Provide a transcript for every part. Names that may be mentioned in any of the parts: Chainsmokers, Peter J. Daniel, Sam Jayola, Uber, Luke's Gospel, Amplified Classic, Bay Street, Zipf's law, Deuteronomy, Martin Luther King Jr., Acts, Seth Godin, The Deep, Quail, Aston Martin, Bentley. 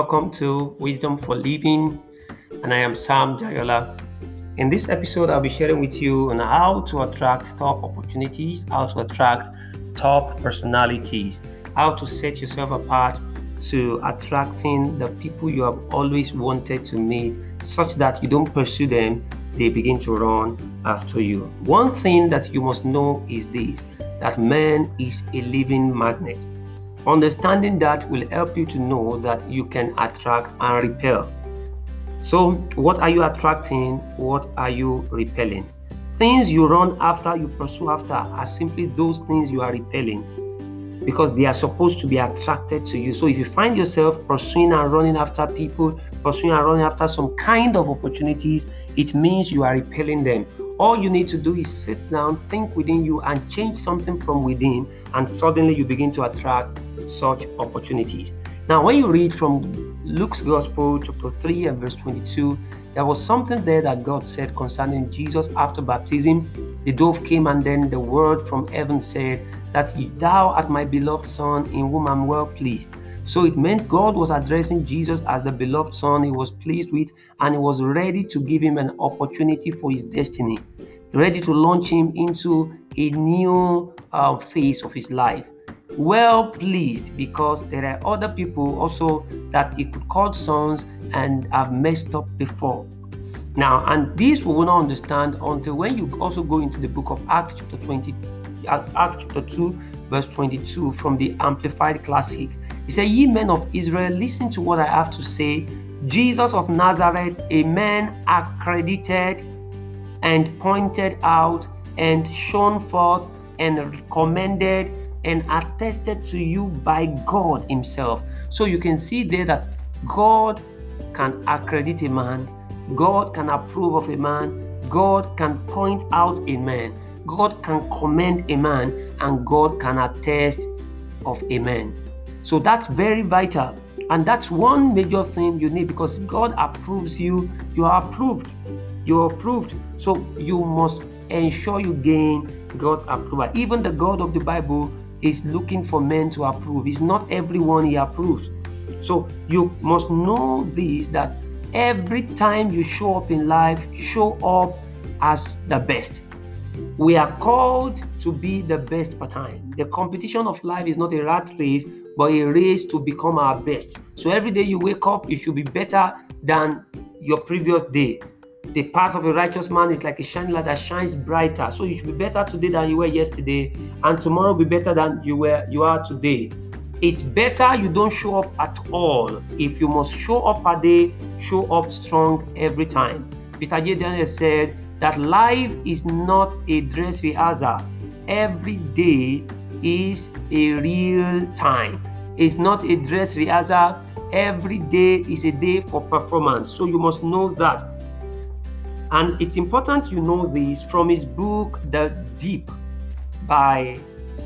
Welcome to Wisdom for Living, and I am Sam Jayola. In this episode, I'll be sharing with you on how to attract top opportunities, how to attract top personalities, how to set yourself apart to attracting the people you have always wanted to meet, such that you don't pursue them, they begin to run after you. One thing that you must know is this, that man is a living magnet. Understanding that will help you to know that you can attract and repel. So what are you attracting? What are you repelling? Things you run after, you pursue after, are simply those things you are repelling, because they are supposed to be attracted to you. So if you find yourself pursuing and running after people, pursuing and running after some kind of opportunities, it means you are repelling them. All you need to do is sit down, think within you, and change something from within, and suddenly you begin to attract such opportunities. Now, when you read from Luke's Gospel, chapter 3 and verse 22, there was something there that God said concerning Jesus after baptism. The dove came, and then the word from heaven said that thou art my beloved son, in whom I'm well pleased. So it meant God was addressing Jesus as the beloved son he was pleased with, and he was ready to give him an opportunity for his destiny, ready to launch him into a new phase of his life. Well pleased, because there are other people also that he could call sons and have messed up before. Now, and this we will not understand until when you also go into the book of Acts chapter 2, verse 22 from the Amplified Classic. He said, ye men of Israel, listen to what I have to say. Jesus of Nazareth, a man accredited and pointed out and shown forth and commended and attested to you by God himself. So you can see there that God can accredit a man, God can approve of a man, God can point out a man, God can commend a man, and God can attest of a man. So that's very vital, and that's one major thing you need, because God approves you, you are approved, you're approved. So you must ensure you gain God's approval. Even the God of the Bible is looking for men to approve. It's not everyone he approves. So you must know this, that every time you show up in life, show up as the best. We are called to be the best per time. The competition of life is not a rat race, but a race to become our best. So every day you wake up, you should be better than your previous day. The path of a righteous man is like a shining light that shines brighter. So you should be better today than you were yesterday, and tomorrow be better than you are today. It's better you don't show up at all. If you must show up a day, show up strong every time. Peter J. Daniel said that life is not a dress rehearsal. Every day is a real time. It's not a dress rehearsal. Every day is a day for performance. So you must know that. And it's important you know this from his book, The Deep, by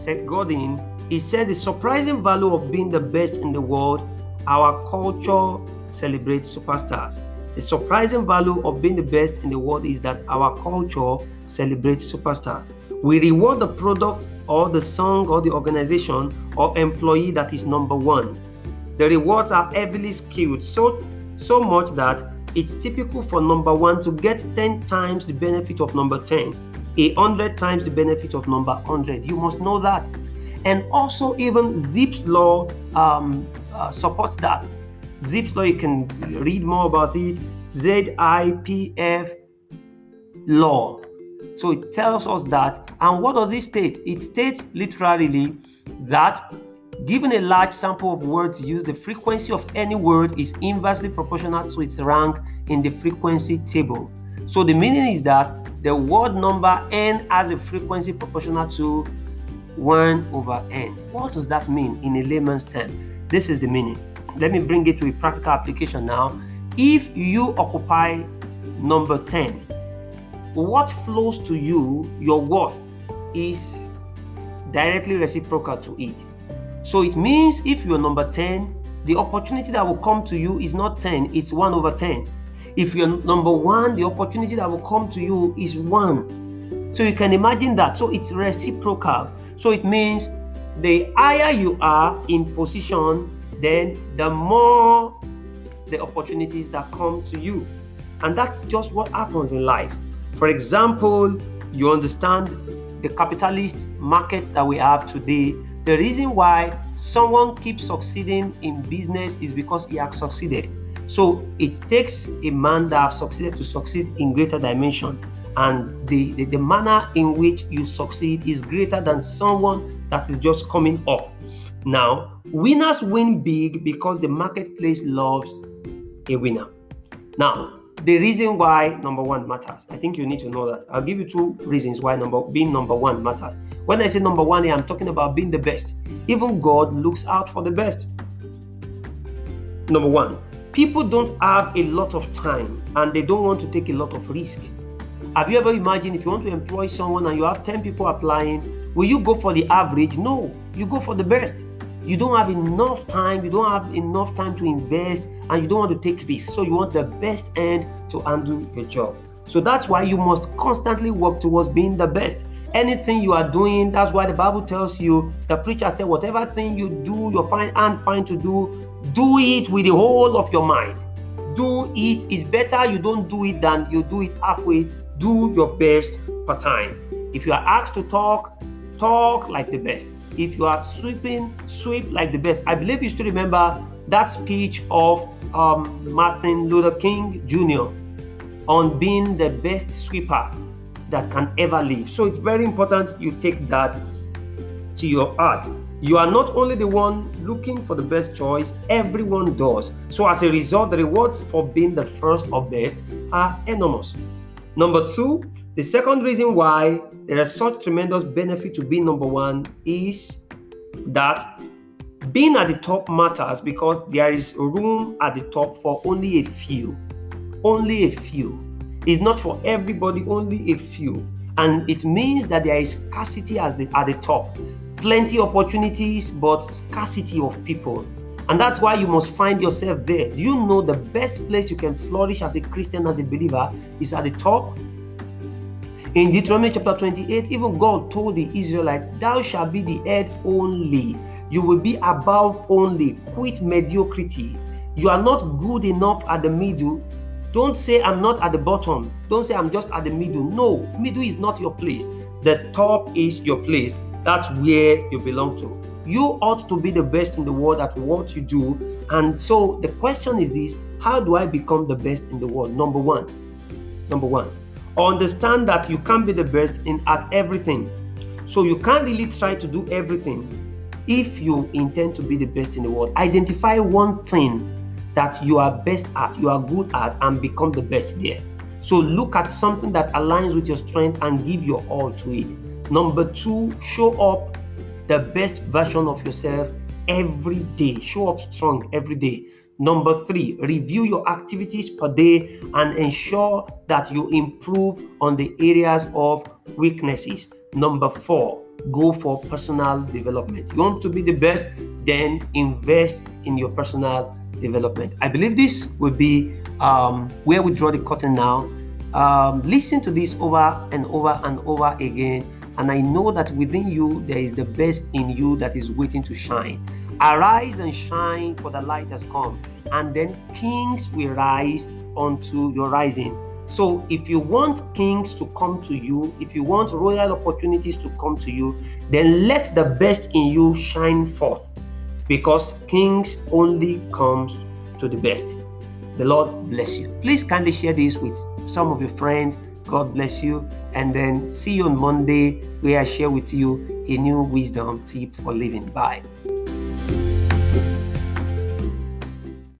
Seth Godin. He said the surprising value of being the best in the world. Our culture celebrates superstars. The surprising value of being the best in the world is that our culture celebrates superstars. We reward the product or the song or the organization or employee that is number one. The rewards are heavily skewed so much that it's typical for number one to get 10 times the benefit of number 10, 100 times the benefit of number 100. You must know that. And also even Zipf's law supports that. Zipf's law, you can read more about it, ZIPF law. So it tells us that. And what does it state? It states literally that given a large sample of words used, the frequency of any word is inversely proportional to its rank in the frequency table. So the meaning is that the word number n has a frequency proportional to 1 over n. What does that mean in a layman's term? This is the meaning. Let me bring it to a practical application now. If you occupy number 10, what flows to you, your worth, is directly reciprocal to it. So it means if you're number 10, the opportunity that will come to you is not 10, it's 1 over 10. If you're number 1, the opportunity that will come to you is 1. So you can imagine that. So it's reciprocal. So it means the higher you are in position, then the more the opportunities that come to you. And that's just what happens in life. For example, you understand the capitalist markets that we have today. The reason why someone keeps succeeding in business is because he has succeeded. So it takes a man that has succeeded to succeed in greater dimension. And the manner in which you succeed is greater than someone that is just coming up. Now, winners win big because the marketplace loves a winner. Now, the reason why number one matters, I think you need to know that. I'll give you two reasons why being number one matters. When I say number one here, I'm talking about being the best. Even God looks out for the best. Number one, people don't have a lot of time and they don't want to take a lot of risks. Have you ever imagined if you want to employ someone and you have 10 people applying, will you go for the average? No, you go for the best. You don't have enough time, you don't have enough time to invest, and you don't want to take risks. So you want the best end to handle your job. So that's why you must constantly work towards being the best. Anything you are doing, that's why the Bible tells you, the preacher said, whatever thing you do, your hand find to do, do it with the whole of your mind. Do it. It's better you don't do it than you do it halfway. Do your best per time. If you are asked to talk, talk like the best. If you are sweeping, sweep like the best. I believe you still remember that speech of Martin Luther King Jr. on being the best sweeper that can ever live. So it's very important you take that to your heart. You are not only the one looking for the best choice, everyone does. So as a result, the rewards for being the first or best are enormous. Number two, the second reason why there is such tremendous benefit to being number one is that being at the top matters because there is room at the top for only a few. Only a few. It's not for everybody, only a few. And it means that there is scarcity at the top. Plenty of opportunities, but scarcity of people. And that's why you must find yourself there. You know the best place you can flourish as a Christian, as a believer, is at the top. In Deuteronomy chapter 28, even God told the Israelites, thou shalt be the head only. You will be above only. Quit mediocrity. You are not good enough at the middle. Don't say I'm not at the bottom. Don't say I'm just at the middle. No, middle is not your place. The top is your place. That's where you belong to. You ought to be the best in the world at what you do. And so the question is this, how do I become the best in the world? Number one, understand that you can't be the best at everything. So you can't really try to do everything if you intend to be the best in the world. Identify one thing that you are best at, you are good at, and become the best there. So look at something that aligns with your strength and give your all to it. Number two, show up the best version of yourself every day. Show up strong every day. Number three, review your activities per day and ensure that you improve on the areas of weaknesses. Number four, go for personal development. You want to be the best, then invest in your personal development. I believe this will be where we draw the curtain now. Listen to this over and over and over again. And I know that within you, there is the best in you that is waiting to shine. Arise and shine, for the light has come. And then kings will rise unto your rising. So if you want kings to come to you, if you want royal opportunities to come to you, then let the best in you shine forth. Because kings only comes to the best. The Lord bless you. Please kindly share this with some of your friends. God bless you. And then see you on Monday where I share with you a new wisdom tip for living. Bye.